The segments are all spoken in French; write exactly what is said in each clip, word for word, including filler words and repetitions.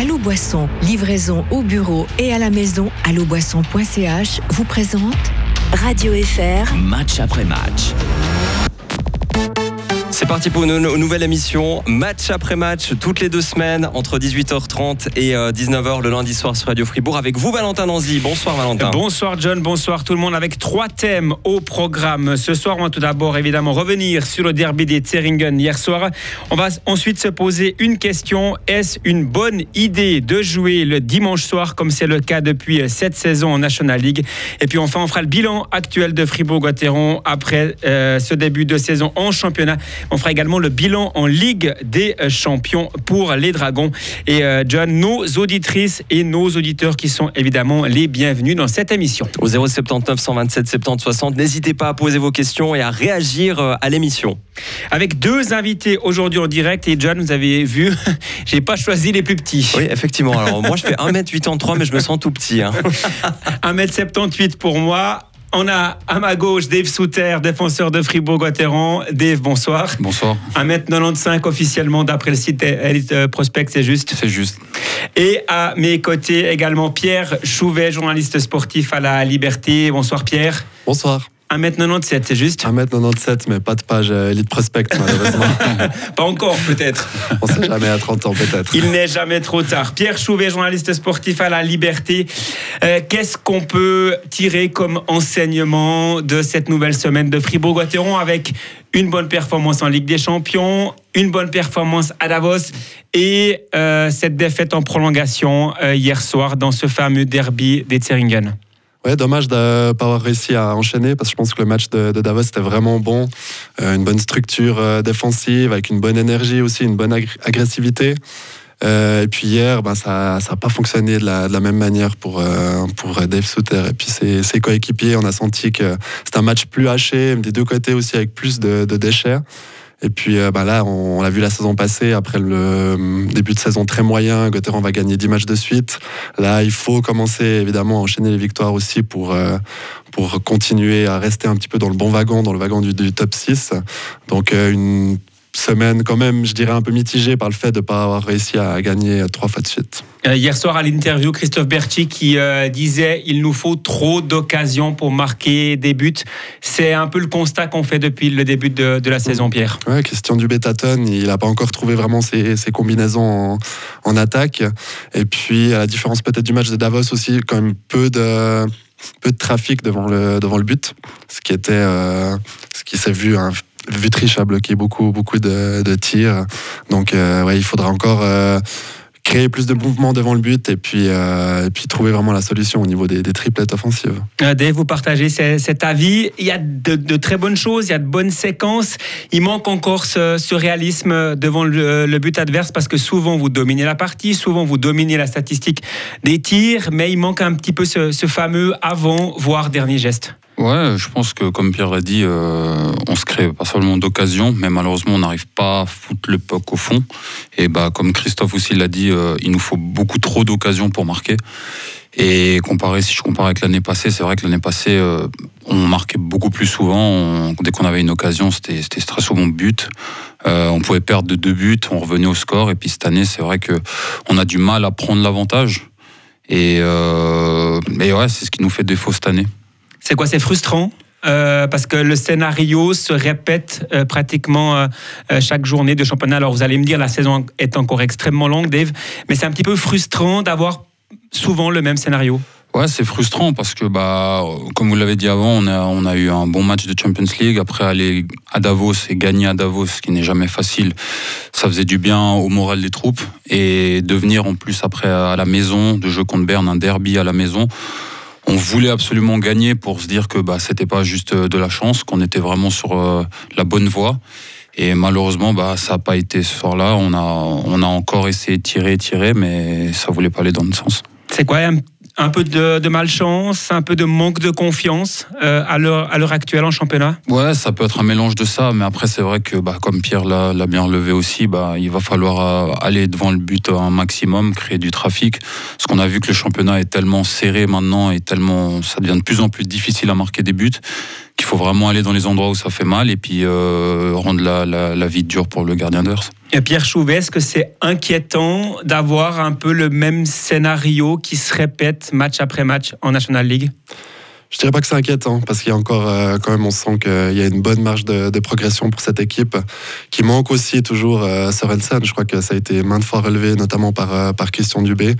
Allôboisson, livraison au bureau et à la maison. Allôboisson point c h vous présente Radio F R. Match après match. C'est parti pour une nouvelle émission, match après match, toutes les deux semaines, entre dix-huit heures trente et dix-neuf heures le lundi soir sur Radio Fribourg, avec vous Valentin Danzy. Bonsoir Valentin. Bonsoir John, bonsoir tout le monde, avec trois thèmes au programme. Ce soir, on va tout d'abord évidemment revenir sur le derby des Tseringen hier soir. On va ensuite se poser une question: est-ce une bonne idée de jouer le dimanche soir, comme c'est le cas depuis cette saison en National League? Et puis enfin, on fera le bilan actuel de Fribourg-Gottéron après euh, ce début de saison en championnat. On fera également le bilan en Ligue des Champions pour les Dragons. Et euh, John, nos auditrices et nos auditeurs qui sont évidemment les bienvenus dans cette émission. Au zéro sept neuf un vingt-sept soixante-dix soixante, n'hésitez pas à poser vos questions et à réagir à l'émission. Avec deux invités aujourd'hui en direct. Et John, vous avez vu, j'ai pas choisi les plus petits. Oui, effectivement. Alors moi, je fais un mètre quatre-vingt-trois, mais je me sens tout petit. Hein. un mètre soixante-dix-huit pour moi. On a à ma gauche Dave Souter, défenseur de Fribourg-Gottéron. Dave, bonsoir. Bonsoir. un mètre quatre-vingt-quinze officiellement d'après le site Elite Prospect, c'est juste? C'est juste. Et à mes côtés également Pierre Chouvet, journaliste sportif à La Liberté. Bonsoir Pierre. Bonsoir. un mètre quatre-vingt-dix-sept, c'est juste? un mètre quatre-vingt-dix-sept, mais pas de page Elite Prospect, malheureusement. Pas encore, peut-être. On sait jamais, à trente ans, peut-être. Il n'est jamais trop tard. Pierre Chouvet, journaliste sportif à La Liberté. Euh, qu'est-ce qu'on peut tirer comme enseignement de cette nouvelle semaine de Fribourg-Gottéron, avec une bonne performance en Ligue des Champions, une bonne performance à Davos et euh, cette défaite en prolongation euh, hier soir dans ce fameux derby des Tseringen? Ouais, dommage de ne pas avoir réussi à enchaîner, parce que je pense que le match de, de Davos était vraiment bon. Euh, une bonne structure euh, défensive, avec une bonne énergie aussi, une bonne ag- agressivité. Euh, et puis hier, ben, ça n'a pas fonctionné de la, de la même manière pour, euh, pour Dave Souter. Et puis ses, ses coéquipiers, on a senti que c'était un match plus haché, des deux côtés aussi, avec plus de, de déchets. Et puis euh, ben là, on, on l'a vu la saison passée, après le début de saison très moyen, Gottéron va gagner dix matchs de suite. Là, il faut commencer évidemment à enchaîner les victoires aussi pour, euh, pour continuer à rester un petit peu dans le bon wagon, dans le wagon du, du top six. Donc euh, une semaine quand même, je dirais, un peu mitigée par le fait de ne pas avoir réussi à gagner trois fois de suite. Hier soir à l'interview, Christophe Berti qui euh, disait « il nous faut trop d'occasions pour marquer des buts ». C'est un peu le constat qu'on fait depuis le début de, de la saison, Pierre. Ouais, Christian Dubé tâtonne, il n'a pas encore trouvé vraiment ses, ses combinaisons en, en attaque. Et puis, à la différence peut-être du match de Davos aussi, quand même peu de... peu de trafic devant le, devant le but, ce qui était euh, ce qui s'est vu, hein. Vetrice a bloqué beaucoup, beaucoup de, de tirs, donc euh, ouais, il faudra encore euh, créer plus de mouvements devant le but et puis, euh, et puis trouver vraiment la solution au niveau des, des triplettes offensives. Dave, vous partagez ces, cet avis, il y a de, de très bonnes choses, il y a de bonnes séquences, il manque encore ce, ce réalisme devant le, le but adverse, parce que souvent vous dominez la partie, souvent vous dominez la statistique des tirs, mais il manque un petit peu ce, ce fameux avant, voire dernier geste. Ouais, je pense que comme Pierre l'a dit, euh, on se crée pas seulement d'occasions, mais malheureusement on n'arrive pas à foutre le puck au fond. Et bah comme Christophe aussi l'a dit, euh, il nous faut beaucoup trop d'occasions pour marquer. Et comparé, si je compare avec l'année passée, c'est vrai que l'année passée euh, on marquait beaucoup plus souvent. On, dès qu'on avait une occasion, c'était, c'était très souvent but. Euh, on pouvait perdre de deux buts, on revenait au score. Et puis cette année, c'est vrai que on a du mal à prendre l'avantage. Et, euh, et ouais, c'est ce qui nous fait défaut cette année. C'est quoi, c'est frustrant euh, parce que le scénario se répète euh, pratiquement euh, chaque journée de championnat. Alors vous allez me dire, la saison est encore extrêmement longue, Dave, mais c'est un petit peu frustrant d'avoir souvent le même scénario. Ouais, c'est frustrant parce que, bah, comme vous l'avez dit avant, on a, on a eu un bon match de Champions League. Après, aller à Davos et gagner à Davos, ce qui n'est jamais facile, ça faisait du bien au moral des troupes. Et de venir en plus après à la maison, de jeu contre Berne, un derby à la maison. On voulait absolument gagner pour se dire que bah, c'était pas juste de la chance, qu'on était vraiment sur euh, la bonne voie. Et malheureusement, bah, ça n'a pas été ce soir-là. On a, on a encore essayé de tirer, tirer, mais ça ne voulait pas aller dans le sens. C'est quoi, un, un peu de, de malchance, un peu de manque de confiance euh, à, l'heure, à l'heure actuelle en championnat? Ouais, ça peut être un mélange de ça. Mais après, c'est vrai que, bah, comme Pierre l'a, l'a bien relevé aussi, bah, il va falloir aller devant le but un maximum, créer du trafic. Parce qu'on a vu que le championnat est tellement serré maintenant et tellement, ça devient de plus en plus difficile à marquer des buts, qu'il faut vraiment aller dans les endroits où ça fait mal et puis euh, rendre la, la, la vie dure pour le gardien d'Hers. Et Pierre Chouvet, est-ce que c'est inquiétant d'avoir un peu le même scénario qui se répète match après match en National League ? Je ne dirais pas que c'est inquiétant, parce qu'il y a encore, euh, quand même, on sent qu'il y a une bonne marge de, de progression pour cette équipe, qui manque aussi toujours euh, Sorensen. Je crois que ça a été maintes fois relevé, notamment par, euh, par Christian Dubé,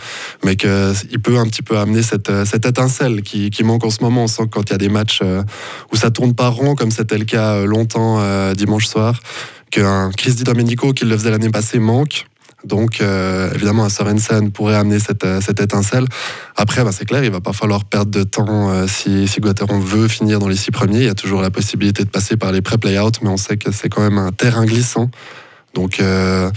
mais qu'il peut un petit peu amener cette, cette étincelle qui, qui manque en ce moment. On sent que quand il y a des matchs euh, où ça tourne pas rond, comme c'était le cas longtemps euh, dimanche soir, qu'un Chris DiDomenico, qui le faisait l'année passée, manque. Donc, euh, évidemment, un Sorensen pourrait amener cette, cette étincelle. Après, ben, c'est clair, il ne va pas falloir perdre de temps euh, si, si Gottéron veut finir dans les six premiers. Il y a toujours la possibilité de passer par les pré-play-out, mais on sait que c'est quand même un terrain glissant. Donc, euh,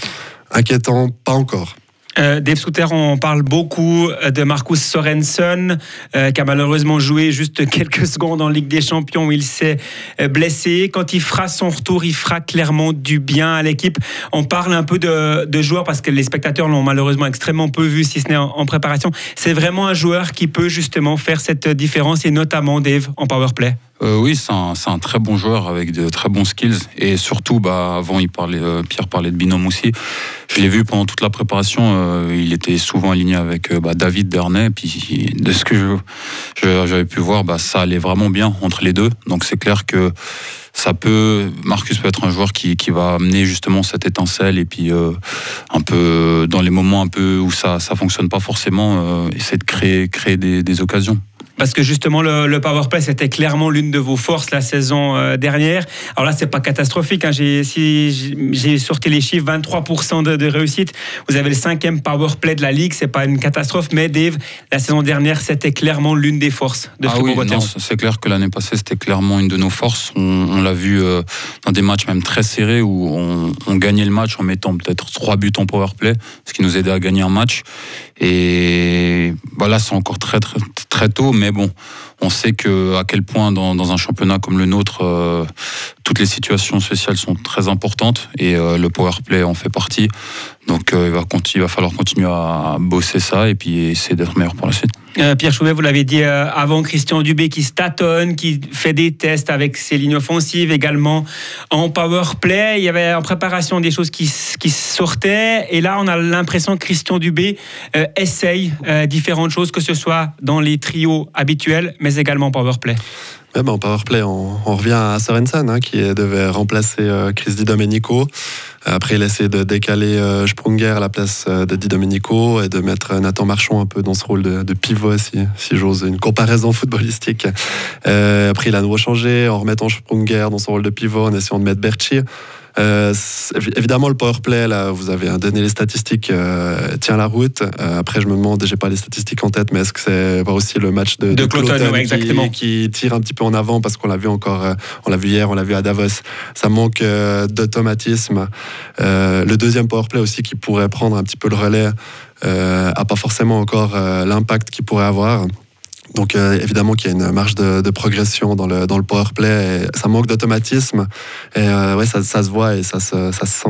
inquiétant, pas encore. Euh, Dave Souter, on parle beaucoup de Marcus Sorensen euh, qui a malheureusement joué juste quelques secondes en Ligue des Champions où il s'est blessé. Quand il fera son retour, il fera clairement du bien à l'équipe. On parle un peu de, de joueur parce que les spectateurs l'ont malheureusement extrêmement peu vu, si ce n'est en, en préparation. C'est vraiment un joueur qui peut justement faire cette différence et notamment Dave en powerplay. Euh, oui, c'est un, c'est un très bon joueur avec de très bons skills et surtout, bah, avant il parlait, euh, Pierre parlait de binôme aussi. Je l'ai vu pendant toute la préparation, euh, il était souvent aligné avec euh, bah, David Dernay. Puis de ce que je, je, j'avais pu voir, bah, ça allait vraiment bien entre les deux. Donc c'est clair que ça peut, Marcus peut être un joueur qui, qui va amener justement cette étincelle et puis euh, un peu dans les moments un peu où ça ça fonctionne pas forcément, euh, essayer de créer créer des, des occasions. Parce que justement, le, le powerplay, c'était clairement l'une de vos forces la saison euh, dernière. Alors là, c'est pas catastrophique. Hein. J'ai, si, j'ai sorti les chiffres, vingt-trois pour cent de, de réussite. Vous avez le cinquième powerplay de la Ligue. C'est pas une catastrophe. Mais Dave, la saison dernière, c'était clairement l'une des forces de Fribourg-Gottéron. Ah oui, non, c'est clair que l'année passée, c'était clairement une de nos forces. On, on l'a vu euh, dans des matchs même très serrés où on, on gagnait le match en mettant peut-être trois buts en powerplay, ce qui nous aidait à gagner un match. Et bah là, c'est encore très, très, très tôt. Mais bon, on sait que à quel point dans, dans un championnat comme le nôtre, euh, toutes les situations sociales sont très importantes et euh, le powerplay en fait partie. Donc euh, il, va continu- il va falloir continuer à bosser ça et puis essayer d'être meilleur pour la suite. Euh, Pierre Chouvet, vous l'avez dit euh, avant, Christian Dubé qui se tâtonne, qui fait des tests avec ses lignes offensives également en powerplay. Il y avait en préparation des choses qui, qui sortaient et là on a l'impression que Christian Dubé euh, essaye euh, différentes choses, que ce soit dans les trios habituels mais également en powerplay. Ouais, bah en powerplay, on, on revient à Sorensen hein, qui devait remplacer euh, Chris DiDomenico. Après, il a essayé de décaler euh, Sprunger à la place euh, de DiDomenico et de mettre Nathan Marchand un peu dans ce rôle de, de pivot, si, si j'ose une comparaison footballistique. Euh, après, il a nouveau changé en remettant Sprunger dans son rôle de pivot, en essayant de mettre Berti. Euh, évidemment, le powerplay, là, vous avez donné les statistiques, euh, tient la route. Euh, après, je me demande, j'ai pas les statistiques en tête, mais est-ce que c'est pas aussi le match de, de, de Cloton ouais, qui, qui tire un petit peu en avant parce qu'on l'a vu encore, euh, on l'a vu hier, on l'a vu à Davos. Ça manque euh, d'automatisme. Euh, le deuxième powerplay aussi qui pourrait prendre un petit peu le relais euh, a pas forcément encore euh, l'impact qu'il pourrait avoir. Donc euh, évidemment qu'il y a une marge de, de progression dans le, dans le powerplay, et ça manque d'automatisme, et euh, ouais, ça, ça se voit et ça se, ça se sent.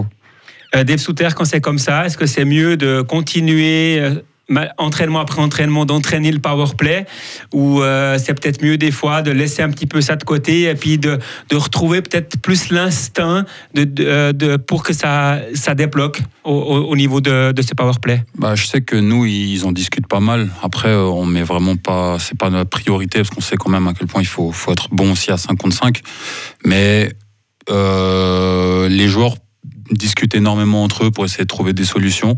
Euh, Dave Souter, quand c'est comme ça, est-ce que c'est mieux de continuer euh, entraînement après entraînement, d'entraîner le powerplay, ou euh, c'est peut-être mieux des fois de laisser un petit peu ça de côté, et puis de, de retrouver peut-être plus l'instinct de, de, de, pour que ça, ça débloque au, au niveau de, de ce powerplay. Bah, je sais que nous, ils en discutent pas mal. Après, on met vraiment pas, c'est pas notre priorité, parce qu'on sait quand même à quel point il faut, faut être bon aussi à cinq contre cinq. Mais euh, les joueurs discutent énormément entre eux pour essayer de trouver des solutions.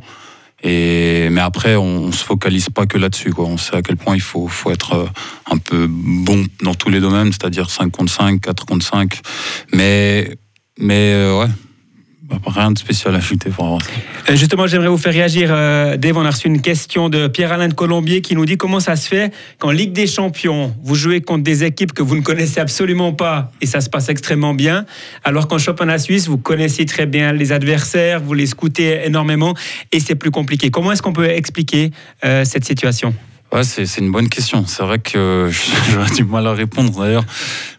Et, mais après, on ne se focalise pas que là-dessus, quoi. On sait à quel point il faut, faut être un peu bon dans tous les domaines, c'est-à-dire cinq contre cinq, quatre contre cinq. Mais, mais euh, ouais, rien de spécial à ajouter pour avoir ça. Justement, j'aimerais vous faire réagir. Euh, Dave, on a reçu une question de Pierre-Alain de Colombier qui nous dit comment ça se fait qu'en Ligue des Champions, vous jouez contre des équipes que vous ne connaissez absolument pas et ça se passe extrêmement bien, alors qu'en championnat suisse, vous connaissez très bien les adversaires, vous les scoutez énormément et c'est plus compliqué. Comment est-ce qu'on peut expliquer euh, cette situation ? Ouais, c'est, c'est une bonne question. C'est vrai que j'aurais du mal à répondre d'ailleurs.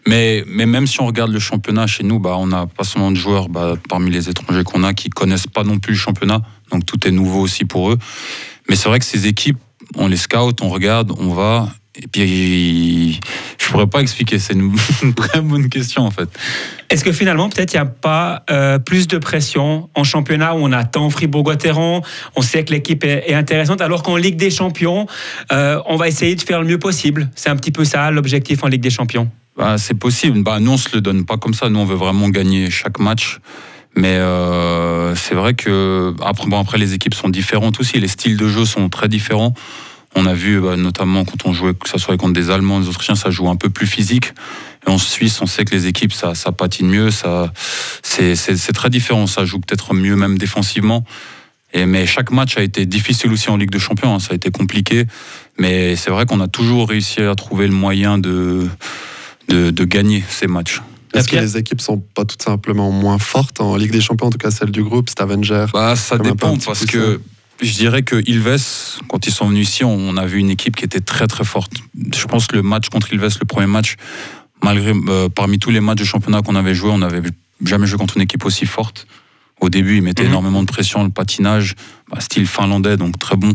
Mais, mais même si on regarde le championnat chez nous, bah, on n'a pas seulement de joueurs bah, parmi les étrangers qu'on a qui ne connaissent pas non plus le championnat. Donc tout est nouveau aussi pour eux. Mais c'est vrai que ces équipes, on les scout, on regarde, on va. Et puis, je pourrais pas expliquer. C'est une, une très bonne question, en fait. Est-ce que finalement, peut-être, il n'y a pas euh, plus de pression en championnat où on attend Fribourg-Gottéron, on sait que l'équipe est, est intéressante, alors qu'en Ligue des Champions, euh, on va essayer de faire le mieux possible. C'est un petit peu ça, l'objectif en Ligue des Champions. Bah, c'est possible. Bah, nous, on se le donne pas comme ça. Nous, on veut vraiment gagner chaque match. Mais euh, c'est vrai que après, bon, après, les équipes sont différentes aussi. Les styles de jeu sont très différents. On a vu, bah, notamment quand on jouait, que ça soit contre des Allemands, des Autrichiens, ça joue un peu plus physique. Et en Suisse, on sait que les équipes, ça, ça patine mieux, ça, c'est, c'est, c'est très différent. Ça joue peut-être mieux, même défensivement. Et mais chaque match a été difficile aussi en Ligue des Champions. Hein, ça a été compliqué, mais c'est vrai qu'on a toujours réussi à trouver le moyen de de, de gagner ces matchs. Est-ce que les équipes sont pas tout simplement moins fortes en Ligue des Champions, en tout cas celle du groupe Stavanger? Bah, ça dépend, parce que je dirais que Ilves, quand ils sont venus ici, on a vu une équipe qui était très très forte. Je pense que le match contre Ilves, le premier match, malgré euh, parmi tous les matchs de championnat qu'on avait joué, on n'avait jamais joué contre une équipe aussi forte. Au début, ils mettaient mmh. énormément de pression, le patinage, bah, style finlandais, donc très bon.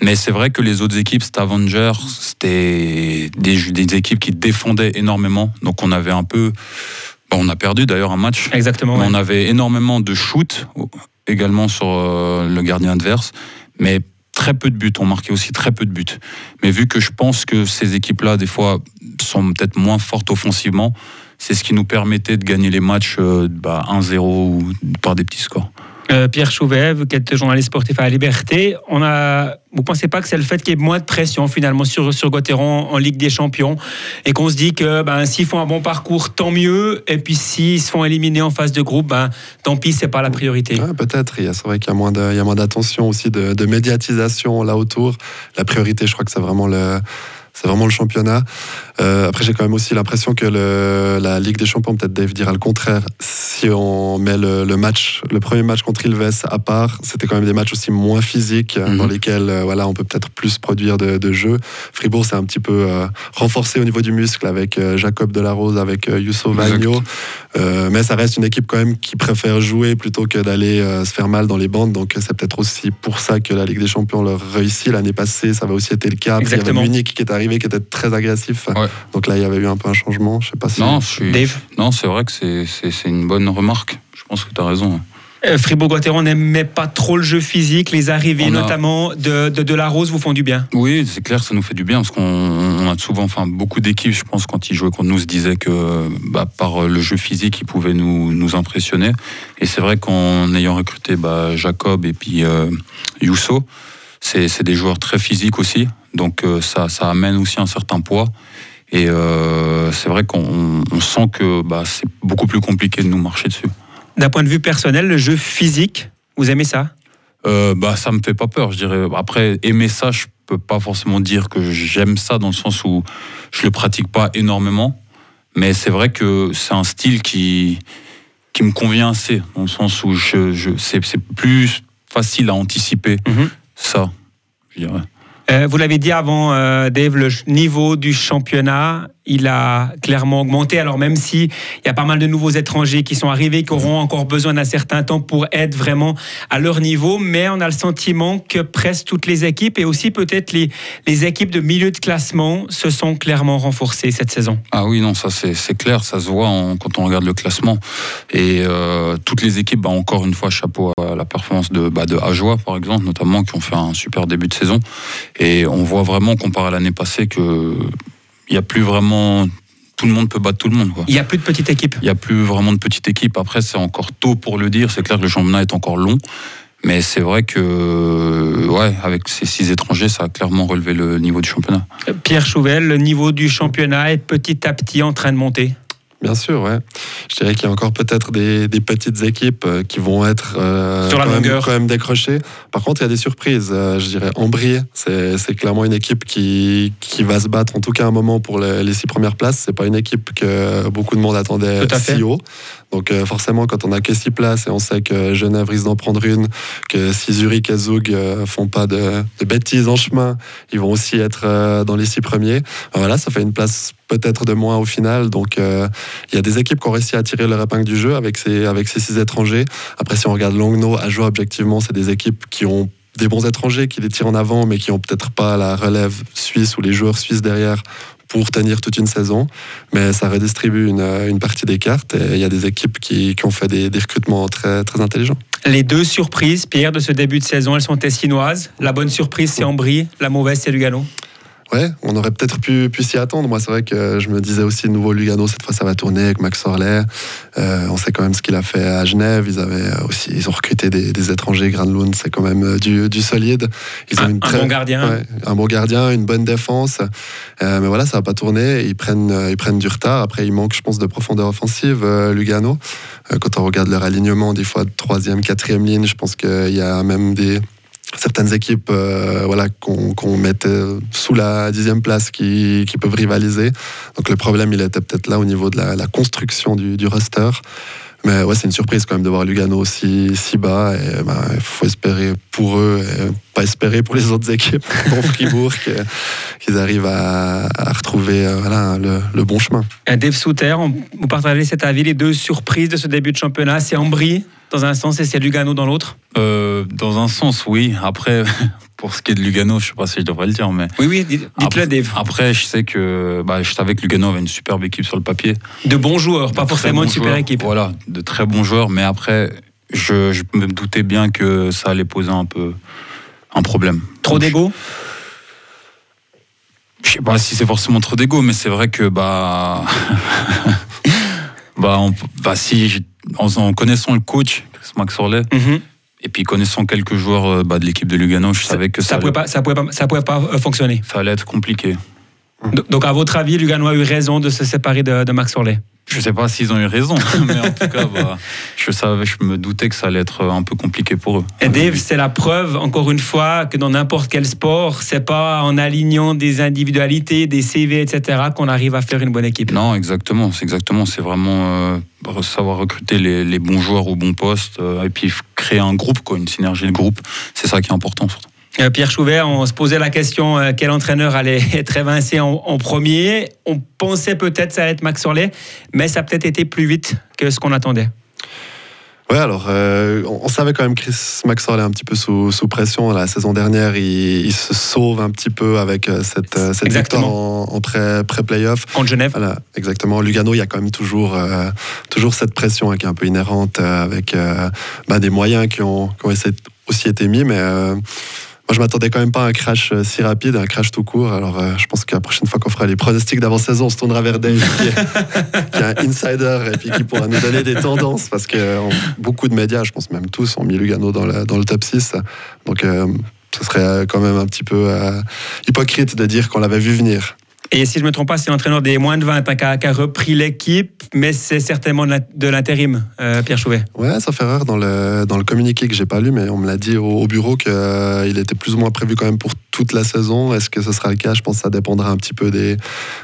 Mais c'est vrai que les autres équipes, Stavanger, c'était des, des équipes qui défendaient énormément. Donc on avait un peu... Bah, on a perdu d'ailleurs un match. Exactement. Ouais. On avait énormément de shoots également sur euh, le gardien adverse, mais très peu de buts, on marquait aussi très peu de buts. Mais vu que je pense que ces équipes-là, des fois, sont peut-être moins fortes offensivement, c'est ce qui nous permettait de gagner les matchs euh, bah, un zéro ou par des petits scores. Euh, Pierre Chouvet, vous qui êtes journaliste sportif à La Liberté, on a... vous ne pensez pas que c'est le fait qu'il y ait moins de pression finalement sur, sur Gottéron en Ligue des Champions et qu'on se dit que ben, s'ils font un bon parcours, tant mieux, et puis s'ils se font éliminer en phase de groupe, ben, tant pis, ce n'est pas la priorité? Ouais, peut-être, c'est vrai qu'il y a moins, de, il y a moins d'attention aussi, de, de médiatisation là autour. La priorité, je crois que c'est vraiment le... C'est vraiment le championnat. Euh, après, j'ai quand même aussi l'impression que le, la Ligue des Champions, peut-être Dave dira le contraire, si on met le, le match, le premier match contre Ilves à part, c'était quand même des matchs aussi moins physiques, mm-hmm. dans lesquels euh, voilà, on peut peut-être plus produire de, de jeu. Fribourg s'est un petit peu euh, renforcé au niveau du muscle avec euh, Jacob Delarose, avec euh, Juuso Vainio. Euh, mais ça reste une équipe quand même qui préfère jouer plutôt que d'aller euh, se faire mal dans les bandes. Donc c'est peut-être aussi pour ça que la Ligue des Champions leur réussit. L'année passée, ça va aussi être le cas. Exactement. Il y avait Munich qui est arrivé, qui était très agressif. Ouais. Donc là, il y avait eu un peu un changement. Je sais pas si... Non, je suis... Dave ? Non, c'est vrai que c'est, c'est, c'est une bonne remarque. Je pense que tu as raison. Euh, Fribourg-Gottéron n'aimait pas trop le jeu physique. Les arrivées, a... notamment, de, de, de la Rose vous font du bien? Oui, c'est clair, ça nous fait du bien. Parce qu'on on a souvent, enfin, beaucoup d'équipes, je pense, quand ils jouaient contre nous, se disaient que bah, par le jeu physique, ils pouvaient nous, nous impressionner. Et c'est vrai qu'en ayant recruté bah, Jacob et puis euh, Juuso, c'est, c'est des joueurs très physiques aussi. Donc ça, ça amène aussi un certain poids. Et euh, c'est vrai qu'on on sent que bah, c'est beaucoup plus compliqué de nous marcher dessus. D'un point de vue personnel, le jeu physique, vous aimez ça ? euh, bah, Ça ne me fait pas peur, je dirais. Après, aimer ça, je ne peux pas forcément dire que j'aime ça, dans le sens où je ne le pratique pas énormément. Mais c'est vrai que c'est un style qui, qui me convient assez, dans le sens où je, je, c'est, c'est plus facile à anticiper, mm-hmm. ça, je dirais. Euh, vous l'avez dit avant, euh, Dave, le niveau du championnat, il a clairement augmenté. Alors même s'il y a pas mal de nouveaux étrangers qui sont arrivés, qui auront encore besoin d'un certain temps pour être vraiment à leur niveau, mais on a le sentiment que presque toutes les équipes, et aussi peut-être les, les équipes de milieu de classement, se sont clairement renforcées cette saison. Ah oui, non, ça c'est, c'est clair, ça se voit en, quand on regarde le classement. Et euh, toutes les équipes, bah, encore une fois, chapeau à la performance de, bah, de Ajoie, par exemple, notamment, qui ont fait un super début de saison. Et on voit vraiment, comparé à l'année passée, que il n'y a plus vraiment... Tout le monde peut battre tout le monde, quoi. Il n'y a plus de petite équipe. Il n'y a plus vraiment de petite équipe. Après, c'est encore tôt pour le dire. C'est clair que le championnat est encore long. Mais c'est vrai que, ouais, avec ces six étrangers, ça a clairement relevé le niveau du championnat. Pierre Chouvel, le niveau du championnat est petit à petit en train de monter? Bien sûr, ouais. Je dirais qu'il y a encore peut-être des, des petites équipes qui vont être euh, sur la quand, longueur. Même, quand même décrochées. Par contre, il y a des surprises. Euh, je dirais Ambrì, c'est, c'est clairement une équipe qui, qui va se battre, en tout cas un moment, pour les, les six premières places. C'est pas une équipe que beaucoup de monde attendait si haut. Donc euh, forcément, quand on a que six places et on sait que Genève risque d'en prendre une, que si Zurich et Zug euh, font pas de, de bêtises en chemin, ils vont aussi être euh, dans les six premiers. Alors, voilà, ça fait une place peut-être de moins au final. Donc, euh, il y a des équipes qui ont réussi à tirer leur épingle du jeu avec ces, avec ces six étrangers. Après, si on regarde Lugano, à jouer objectivement, c'est des équipes qui ont des bons étrangers qui les tirent en avant, mais qui n'ont peut-être pas la relève suisse ou les joueurs suisses derrière pour tenir toute une saison, mais ça redistribue une, une partie des cartes et il y a des équipes qui, qui ont fait des, des recrutements très, très intelligents. Les deux surprises, Pierre, de ce début de saison, elles sont tessinoises. La bonne surprise, c'est Ambrì, la mauvaise, c'est Lugano. Ouais, on aurait peut-être pu, pu s'y attendre. Moi, c'est vrai que je me disais aussi, de nouveau, Lugano, cette fois, ça va tourner avec Max Orlet. Euh, on sait quand même ce qu'il a fait à Genève. Ils avaient aussi, ils ont recruté des, des étrangers. Granlund, c'est quand même du, du solide. Ils ont un, une très, un bon gardien. Ouais, un bon gardien, une bonne défense. Euh, mais voilà, ça va pas tourner. Ils prennent, ils prennent du retard. Après, il manque, je pense, de profondeur offensive, euh, Lugano. Euh, quand on regarde leur alignement, des fois, de troisième, quatrième ligne, je pense qu'il y a même des... certaines équipes euh, voilà, qu'on, qu'on mettait sous la dixième place qui, qui peuvent rivaliser. Donc le problème, il était peut-être là au niveau de la, la construction du, du roster. Mais ouais, c'est une surprise quand même de voir Lugano si, si bas. Il ben, faut espérer pour eux, et pas espérer pour les autres équipes, pour Fribourg, qu'ils arrivent à, à retrouver voilà, le, le bon chemin. Et Dave Souter, on, vous partagez cet avis, les deux surprises de ce début de championnat, c'est Ambrì dans un sens et c'est Lugano dans l'autre. Euh, dans un sens, oui. Après, pour ce qui est de Lugano, je ne sais pas si je devrais le dire, mais... Oui, oui, dites-le, après, Dave. Après, je sais que... Bah, je savais que Lugano avait une superbe équipe sur le papier. De bons joueurs, pas forcément une super équipe. Voilà, de très bons joueurs, mais après, je, je me doutais bien que ça allait poser un peu un problème. Trop d'ego ? Je ne sais pas si c'est forcément trop d'ego, mais c'est vrai que... Bah, bah, on, bah, si... En, en connaissant le coach, Max Orlet, mm-hmm. et puis connaissant quelques joueurs bah, de l'équipe de Lugano, je ça, savais que ça ne ça pouvait, pouvait pas fonctionner. Ça allait être compliqué. Donc, à votre avis, Lugano a eu raison de se séparer de, de Max Orlet ? Je ne sais pas s'ils ont eu raison, mais en tout cas, bah, je, savais, je me doutais que ça allait être un peu compliqué pour eux. Et Dave, c'est la preuve, encore une fois, que dans n'importe quel sport, ce n'est pas en alignant des individualités, des C V, et cetera, qu'on arrive à faire une bonne équipe. Non, exactement. C'est, exactement, c'est vraiment euh, savoir recruter les, les bons joueurs au bon poste, euh, et puis créer un groupe, quoi, une synergie de groupe. C'est ça qui est important, surtout. Pierre Chouvet, on se posait la question euh, quel entraîneur allait être évincé en, en premier. On pensait peut-être que ça allait être Max Orlet, mais ça a peut-être été plus vite que ce qu'on attendait. Oui, alors, euh, on, on savait quand même que Max Orlet un petit peu sous, sous pression. La saison dernière, il, il se sauve un petit peu avec euh, cette, euh, cette victoire en, en pré, pré-playoff. Contre Genève. Voilà, exactement. Lugano, il y a quand même toujours, euh, toujours cette pression hein, qui est un peu inhérente euh, avec euh, bah, des moyens qui ont, qui ont aussi été mis, mais... Euh, Moi, je ne m'attendais quand même pas à un crash si rapide, un crash tout court. Alors, euh, je pense que la prochaine fois qu'on fera les pronostics d'avant-saison, on se tournera vers Dave, qui, est, qui est un insider et puis qui pourra nous donner des tendances. Parce que euh, beaucoup de médias, je pense même tous, ont mis Lugano dans le, dans le top six. Donc, euh, ce serait quand même un petit peu euh, hypocrite de dire qu'on l'avait vu venir. Et si je ne me trompe pas, c'est l'entraîneur des moins de vingt hein, qui a repris l'équipe, mais c'est certainement de l'intérim, euh, Pierre Chouvet. Oui, sauf erreur, dans le, dans le communiqué que je n'ai pas lu, mais on me l'a dit au, au bureau qu'il euh, était plus ou moins prévu quand même pour toute la saison. Est-ce que ce sera le cas ? Je pense que ça dépendra un petit peu des,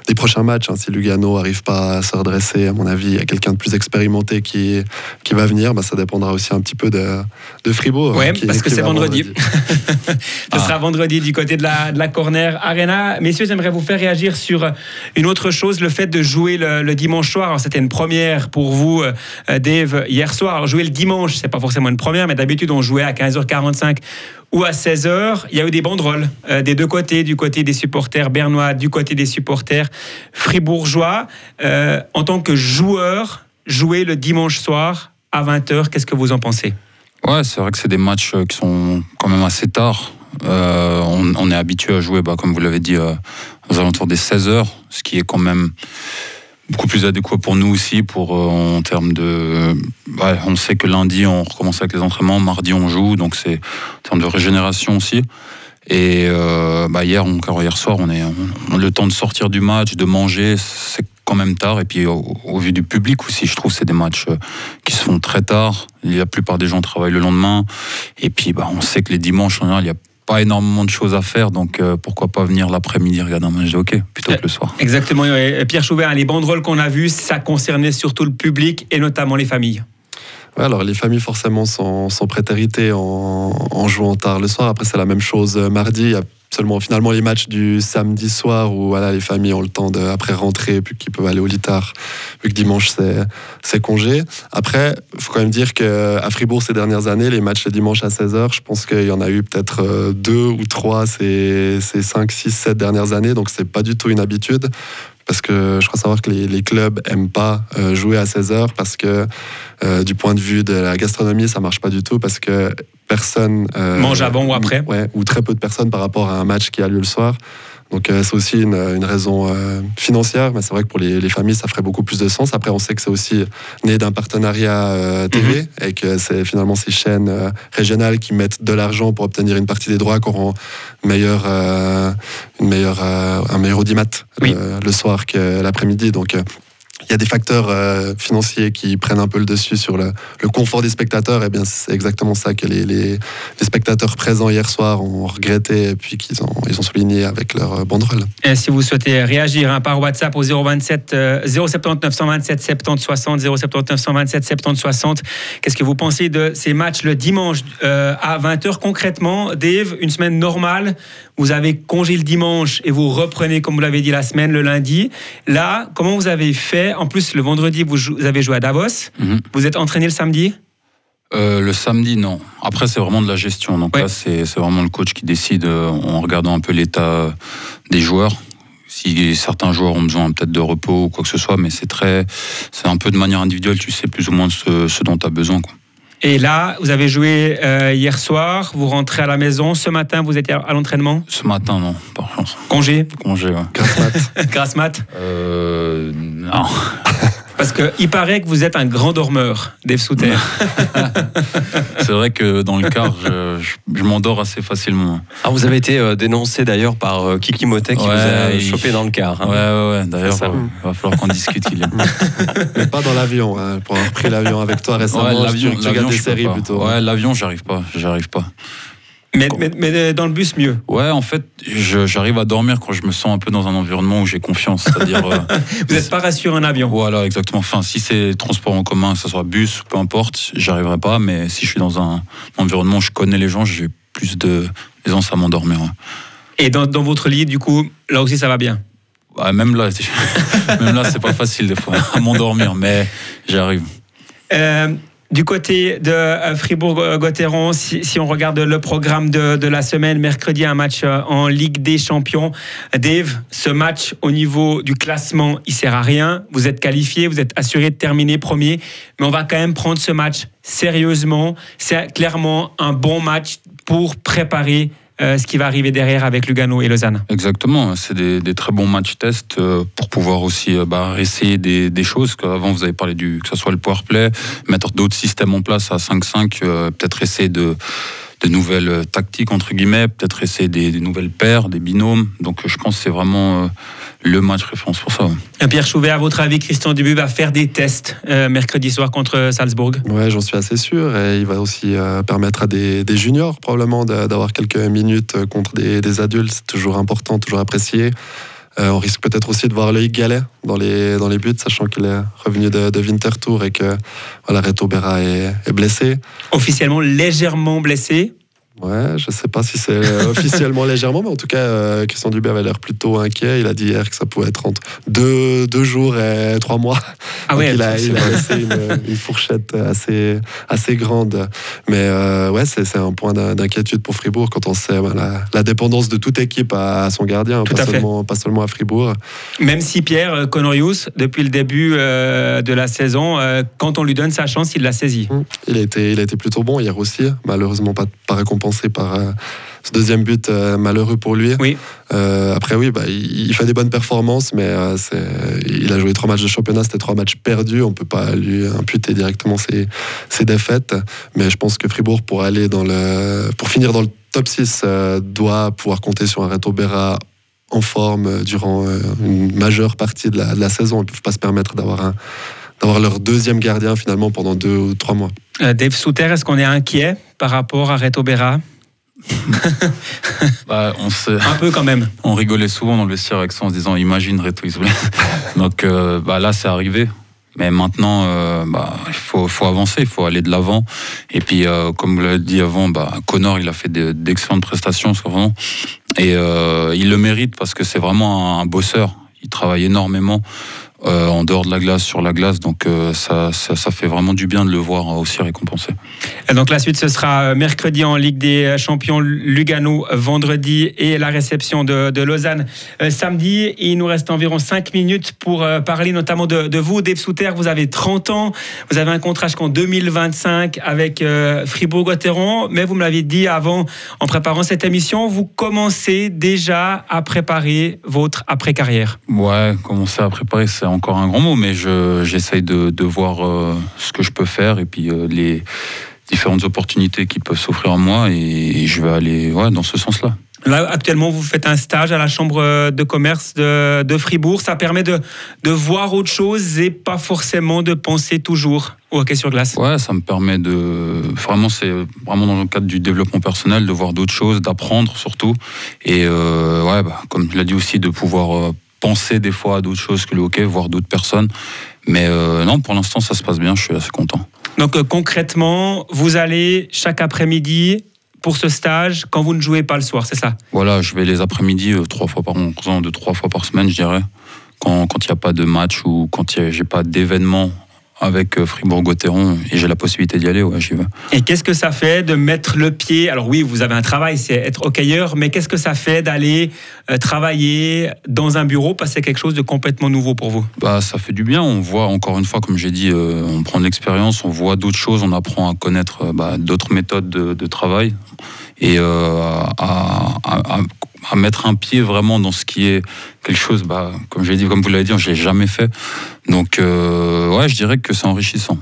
des prochains matchs. Hein. Si Lugano n'arrive pas à se redresser, à mon avis, il y a quelqu'un de plus expérimenté qui, qui va venir, bah, ça dépendra aussi un petit peu de, de Fribourg. Oui, hein, parce que c'est vendredi. vendredi. Ce ah. sera vendredi du côté de la, de la Corner Arena. Messieurs, j'aimerais vous faire réagir sur une autre chose, le fait de jouer le, le dimanche soir. Alors, c'était une première pour vous, euh, Dave, hier soir. Alors, jouer le dimanche, c'est pas forcément une première, mais d'habitude on jouait à quinze heures quarante-cinq ou à seize heures. Il y a eu des banderoles euh, des deux côtés, du côté des supporters bernois, du côté des supporters fribourgeois. Euh, en tant que joueur, jouer le dimanche soir à vingt heures, qu'est-ce que vous en pensez ? Ouais, c'est vrai que c'est des matchs qui sont quand même assez tard. Euh, on, on est habitué à jouer, bah, comme vous l'avez dit, euh, aux alentours des seize heures, ce qui est quand même beaucoup plus adéquat pour nous aussi, pour, euh, en termes de... Euh, ouais, on sait que lundi, on recommence avec les entraînements, mardi, on joue, donc c'est en termes de régénération aussi. Et euh, bah, hier, on, hier soir, on est, on, on, le temps de sortir du match, de manger, c'est quand même tard. Et puis, au, au vu du public aussi, je trouve que c'est des matchs euh, qui se font très tard. La plupart des gens travaillent le lendemain. Et puis, bah, on sait que les dimanches, en général, il y a pas énormément de choses à faire, donc euh, pourquoi pas venir l'après-midi regarder un match de hockey plutôt que le soir. Exactement, et Pierre Chouvet, les banderoles qu'on a vues, ça concernait surtout le public et notamment les familles. Alors, les familles, forcément, sont, sont prétéritées en, en jouant tard le soir. Après, c'est la même chose mardi. Il y a seulement, finalement, les matchs du samedi soir où voilà, les familles ont le temps, de, après rentrer, puis qu'ils peuvent aller au lit tard, vu que dimanche, c'est, c'est congé. Après, il faut quand même dire qu'à Fribourg, ces dernières années, les matchs le dimanche à seize heures, je pense qu'il y en a eu peut-être deux ou trois ces, ces cinq, six, sept dernières années. Donc, c'est pas du tout une habitude. Parce que je crois savoir que les, les clubs n'aiment pas jouer à seize heures parce que euh, du point de vue de la gastronomie, ça ne marche pas du tout parce que personne... Euh, mange avant ou après. Ouais, ou très peu de personnes par rapport à un match qui a lieu le soir. Donc euh, c'est aussi une, une raison euh, financière, mais c'est vrai que pour les, les familles, ça ferait beaucoup plus de sens. Après, on sait que c'est aussi né d'un partenariat euh, T V mm-hmm. et que c'est finalement ces chaînes euh, régionales qui mettent de l'argent pour obtenir une partie des droits qui auront meilleur, euh, une meilleure, euh, un meilleur audimat oui. euh, le soir que l'après-midi. Donc... Euh, il y a des facteurs euh, financiers qui prennent un peu le dessus sur le, le confort des spectateurs. Et bien, c'est exactement ça que les, les, les spectateurs présents hier soir ont regretté et puis qu'ils ont, ils ont souligné avec leur banderole. Et si vous souhaitez réagir hein, par WhatsApp au zéro vingt-sept, zéro soixante-dix-neuf, cent vingt-sept, soixante-dix, zéro sept neuf un deux sept, soixante-dix, soixante. Qu'est-ce que vous pensez de ces matchs le dimanche euh, à vingt heures concrètement, Dave, une semaine normale, vous avez congé le dimanche et vous reprenez, comme vous l'avez dit, la semaine, le lundi. Là, comment vous avez fait? En plus, le vendredi, vous, jou- vous avez joué à Davos. Mm-hmm. Vous êtes entraîné le samedi ? euh, Le samedi, non. Après, c'est vraiment de la gestion. Donc ouais. là, c'est, c'est vraiment le coach qui décide euh, en regardant un peu l'état des joueurs. Si certains joueurs ont besoin peut-être de repos ou quoi que ce soit, mais c'est, très, c'est un peu de manière individuelle. Tu sais plus ou moins ce, ce dont tu as besoin, quoi. Et là, vous avez joué euh, hier soir, vous rentrez à la maison. Ce matin, vous étiez à l'entraînement ? Ce matin, non, par chance. Congé ? Congé, ouais. Grasse mat. Grasse mat ? Euh. Non. Parce qu'il paraît que vous êtes un grand dormeur, Dave Souter. C'est vrai que dans le car, je, je, je m'endors assez facilement. Ah, vous avez été euh, dénoncé d'ailleurs par euh, Kiki Motet qui ouais, vous a il... chopé dans le car. Hein. Ouais, ouais, ouais. D'ailleurs, il euh, va falloir qu'on discute. Il est... Mais pas dans l'avion, hein, pour avoir pris l'avion avec toi récemment. Ouais, l'avion, tu, tu l'avion, des séries plutôt. Ouais, l'avion, j'arrive pas, j'arrive pas. Mais, mais, mais dans le bus, mieux. Ouais, en fait, je, j'arrive à dormir quand je me sens un peu dans un environnement où j'ai confiance. C'est-à-dire, euh, vous n'êtes pas rassuré en avion. Voilà, exactement. Enfin, si c'est transport en commun, que ce soit bus, peu importe, j'arriverai pas. Mais si je suis dans un environnement où je connais les gens, j'ai plus de aisance à m'endormir. Et dans, dans votre lit, du coup, là aussi, ça va bien ? Bah, même là, même là, c'est pas facile des fois à m'endormir, mais j'arrive. Euh... Du côté de Fribourg-Gottéron, si, si on regarde le programme de, de la semaine, mercredi, un match en Ligue des Champions. Dave, ce match au niveau du classement, il ne sert à rien. Vous êtes qualifié, vous êtes assuré de terminer premier. Mais on va quand même prendre ce match sérieusement. C'est clairement un bon match pour préparer euh, ce qui va arriver derrière avec Lugano et Lausanne. Exactement, c'est des, des très bons matchs tests euh, pour pouvoir aussi euh, bah, essayer des, des choses. Avant, vous avez parlé du, que ce soit le power play, mettre d'autres systèmes en place à cinq cinq, euh, peut-être essayer de, de nouvelles tactiques, entre guillemets, peut-être essayer des, des nouvelles paires, des binômes. Donc, euh, je pense que c'est vraiment euh, le match référence pour ça. Ouais. Pierre Chouvet, à votre avis, Christian Dubé va faire des tests euh, mercredi soir contre Salzbourg ? Oui, j'en suis assez sûr. Et il va aussi euh, permettre à des, des juniors, probablement, de, d'avoir quelques minutes contre des, des adultes. C'est toujours important, toujours apprécié. Euh, on risque peut-être aussi de voir Loïc Gallet dans les, dans les buts, sachant qu'il est revenu de, de Winterthur et que voilà, Reto Berra est, est blessé. Officiellement légèrement blessé ? Ouais, je sais pas si c'est officiellement légèrement, mais en tout cas, euh, Christian Dubé avait l'air plutôt inquiet. Il a dit hier que ça pouvait être entre deux, deux jours et trois mois. Ah ouais, il a, il a laissé une, une fourchette assez, assez grande. Mais euh, ouais, c'est, c'est un point d'inquiétude pour Fribourg quand on sait ben, la, la dépendance de toute équipe à, à son gardien, pas seulement, pas seulement à Fribourg. Même si Pierre Conorius, depuis le début euh, de la saison, euh, quand on lui donne sa chance, il la saisit. Il a été, il a été plutôt bon hier aussi, malheureusement pas, pas récompensé pensé par euh, ce deuxième but euh, malheureux pour lui. Oui. Euh, après, oui, bah, il, il fait des bonnes performances, mais euh, c'est, il a joué trois matchs de championnat, c'était trois matchs perdus. On ne peut pas lui imputer directement ses, ses défaites. Mais je pense que Fribourg, pour, aller dans le, pour finir dans le top six, euh, doit pouvoir compter sur un Reto Berra en forme euh, durant euh, une majeure partie de la, de la saison. Ils ne peuvent pas se permettre d'avoir un... d'avoir leur deuxième gardien finalement pendant deux ou trois mois. Euh, Dave Souter, est-ce qu'on est inquiet par rapport à Reto Berra ? Bah, on se... Un peu quand même. On rigolait souvent dans le vestiaire avec ça en se disant imagine Reto, il se blesse. Donc euh, bah, là c'est arrivé. Mais maintenant, euh, bah, il faut, faut avancer, il faut aller de l'avant. Et puis, euh, comme vous l'avez dit avant, bah, Connor, il a fait de, d'excellentes prestations, souvent. Et euh, il le mérite parce que c'est vraiment un, un bosseur. Il travaille énormément euh, en dehors de la glace, sur la glace. Donc, euh, ça, ça, ça fait vraiment du bien de le voir aussi récompensé. Et donc, la suite, ce sera mercredi en Ligue des Champions, Lugano, vendredi, et la réception de, de Lausanne euh, samedi. Et il nous reste environ cinq minutes pour euh, parler notamment de, de vous, Dave Souter. Vous avez trente ans, vous avez un contrat jusqu'en deux mille vingt-cinq avec euh, Fribourg-Gottéron. Mais vous me l'avez dit avant, en préparant cette émission, vous commencez déjà à préparer votre après-carrière. Ouais, commencer à préparer, c'est encore un grand mot, mais je, j'essaye de, de voir euh, ce que je peux faire et puis euh, les différentes opportunités qui peuvent s'offrir à moi, et, et je vais aller ouais, dans ce sens-là. Là, actuellement, vous faites un stage à la chambre de commerce de, de Fribourg. Ça permet de, de voir autre chose et pas forcément de penser toujours au hockey sur glace. Ouais, ça me permet de... Vraiment, c'est vraiment dans le cadre du développement personnel, de voir d'autres choses, d'apprendre surtout. Et euh, ouais, bah, comme je l'ai dit aussi, de pouvoir... Euh, penser des fois à d'autres choses que le hockey, voir d'autres personnes. Mais euh, non, pour l'instant, ça se passe bien, je suis assez content. Donc euh, concrètement, vous allez chaque après-midi pour ce stage quand vous ne jouez pas le soir, c'est ça ? Voilà, je vais les après-midi euh, trois fois par an, deux, trois fois par semaine, je dirais, quand il n'y a pas de match ou quand je n'ai pas d'événement avec euh, Fribourg-Gottéron et j'ai la possibilité d'y aller, ouais, j'y vais. Et qu'est-ce que ça fait de mettre le pied ? Alors oui, vous avez un travail, c'est être hockeyeur, mais qu'est-ce que ça fait d'aller euh, travailler dans un bureau, parce que c'est quelque chose de complètement nouveau pour vous ? Bah, ça fait du bien, on voit encore une fois, comme j'ai dit, euh, on prend de l'expérience, on voit d'autres choses, on apprend à connaître euh, bah, d'autres méthodes de, de travail et euh, à, à, à à mettre un pied vraiment dans ce qui est quelque chose, bah, comme j'ai dit, comme vous l'avez dit, je l'ai jamais fait. Donc, euh, ouais, je dirais que c'est enrichissant.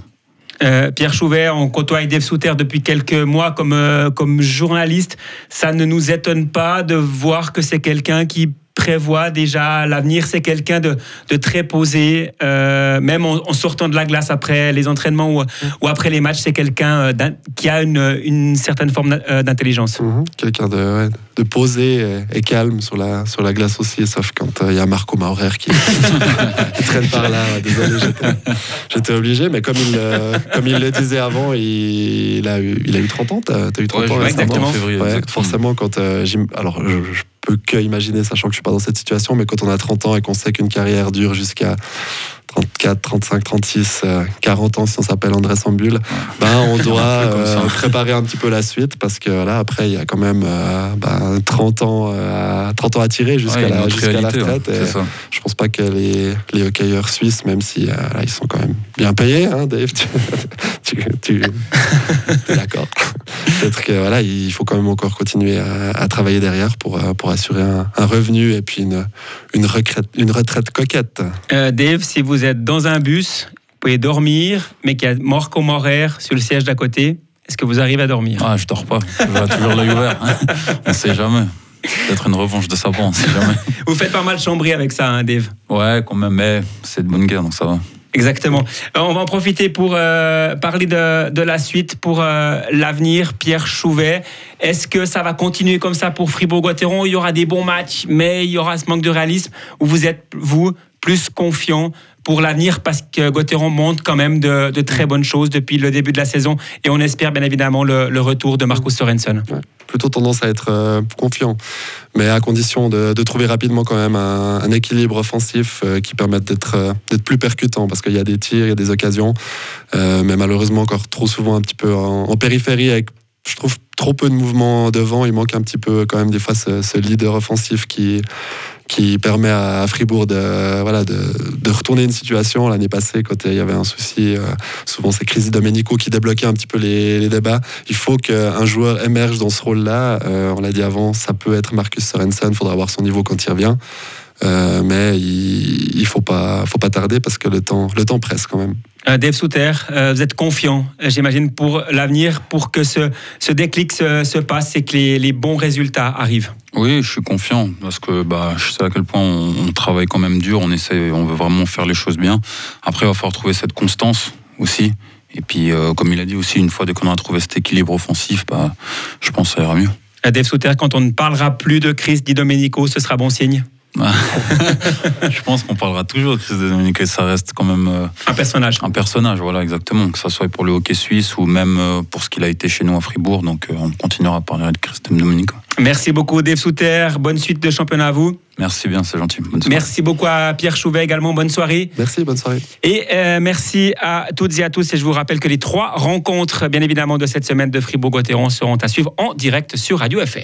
Euh, Pierre Chouvet, on côtoie Dave Souter depuis quelques mois comme, euh, comme journaliste. Ça ne nous étonne pas de voir que c'est quelqu'un qui prévoit déjà l'avenir. C'est quelqu'un de, de très posé, euh, même en, en sortant de la glace après les entraînements ou, ou après les matchs. C'est quelqu'un qui a une, une certaine forme d'intelligence. Mmh, quelqu'un de, ouais, de posé et calme sur la, sur la glace aussi, sauf quand il euh, y a Marco Maurer qui, qui traîne par là. Ouais, désolé, j'étais, j'étais obligé, mais comme il, euh, comme il le disait avant, il, il, a, eu, il a eu trente ans. Tu as eu trente ouais, ans récemment. En février, ouais, forcément, quand euh, j'im... alors je, je peux que imaginer, sachant que je suis pas dans cette situation, mais quand on a trente ans et qu'on sait qu'une carrière dure jusqu'à trente-quatre, trente-cinq, trente-six, quarante ans si on s'appelle André Sambul, ouais. ben on doit euh, préparer un petit peu la suite, parce que là après il y a quand même euh, ben, trente ans à tirer jusqu'à, ouais, la, jusqu'à réalité, la retraite, ouais, je pense pas que les, les hockeyeurs suisses, même si euh, là, ils sont quand même bien payés, hein, Dave, tu, tu, tu t'es d'accord, peut-être que voilà, il faut quand même encore continuer à, à travailler derrière pour, pour assurer un, un revenu et puis une, une, retraite, une retraite coquette. euh, Dave, si vous Vous êtes dans un bus, vous pouvez dormir, mais qu'il y a Marco Maurer sur le siège d'à côté, est-ce que vous arrivez à dormir ? Ah, je dors pas, je vais toujours l'œil ouvert, hein. On ne sait jamais. Peut-être une revanche de Sabon, on ne sait jamais. Vous faites pas mal chambrer avec ça, hein, Dave ? Ouais, quand même, mais c'est de bonne guerre, donc ça va. Exactement. Alors, on va en profiter pour euh, parler de, de la suite, pour euh, l'avenir. Pierre Chouvet, est-ce que ça va continuer comme ça pour Fribourg-Gottéron ? Il y aura des bons matchs, mais il y aura ce manque de réalisme, où vous êtes, vous, plus confiant pour l'avenir, parce que Gottéron montre quand même de, de très bonnes choses depuis le début de la saison, et on espère bien évidemment le, le retour de Marcus Sorensen. Ouais, plutôt tendance à être euh, confiant, mais à condition de, de trouver rapidement quand même un, un équilibre offensif euh, qui permette d'être, euh, d'être plus percutant, parce qu'il y a des tirs, il y a des occasions, euh, mais malheureusement encore trop souvent un petit peu en, en périphérie, avec, je trouve, trop peu de mouvement devant. Il manque un petit peu quand même des fois ce, ce leader offensif qui... qui permet à Fribourg de, voilà, de, de retourner une situation. L'année passée, quand il y avait un souci, euh, souvent c'est Chris DiDomenico qui débloquait un petit peu les, les débats. Il faut qu'un joueur émerge dans ce rôle-là. Euh, on l'a dit avant, ça peut être Marcus Sorensen, il faudra voir son niveau quand il revient. Euh, mais il ne faut pas, faut pas tarder, parce que le temps, le temps presse quand même. Euh, Dave Souter, euh, vous êtes confiant, j'imagine, pour l'avenir, pour que ce, ce déclic se, se passe et que les, les bons résultats arrivent. Oui, je suis confiant, parce que bah, je sais à quel point on, on travaille quand même dur, on essaie, on veut vraiment faire les choses bien. Après, il va falloir trouver cette constance aussi. Et puis, euh, comme il a dit aussi, une fois qu'on a trouvé cet équilibre offensif, bah, je pense que ça ira mieux. Euh, Dave Souter, quand on ne parlera plus de Chris DiDomenico, ce sera bon signe ? Je pense qu'on parlera toujours de Chris DiDomenico, ça reste quand même euh, un personnage. Un personnage, voilà, exactement. Que ça soit pour le hockey suisse ou même euh, pour ce qu'il a été chez nous à Fribourg. Donc euh, on continuera à parler de Chris DiDomenico. Merci beaucoup Dave Souter, bonne suite de championnat à vous. Merci bien, c'est gentil. Bonne soirée. Merci beaucoup à Pierre Chouvet également, bonne soirée. Merci, bonne soirée. Et euh, merci à toutes et à tous. Et je vous rappelle que les trois rencontres, bien évidemment, de cette semaine de Fribourg-Gottéron seront à suivre en direct sur Radio F R.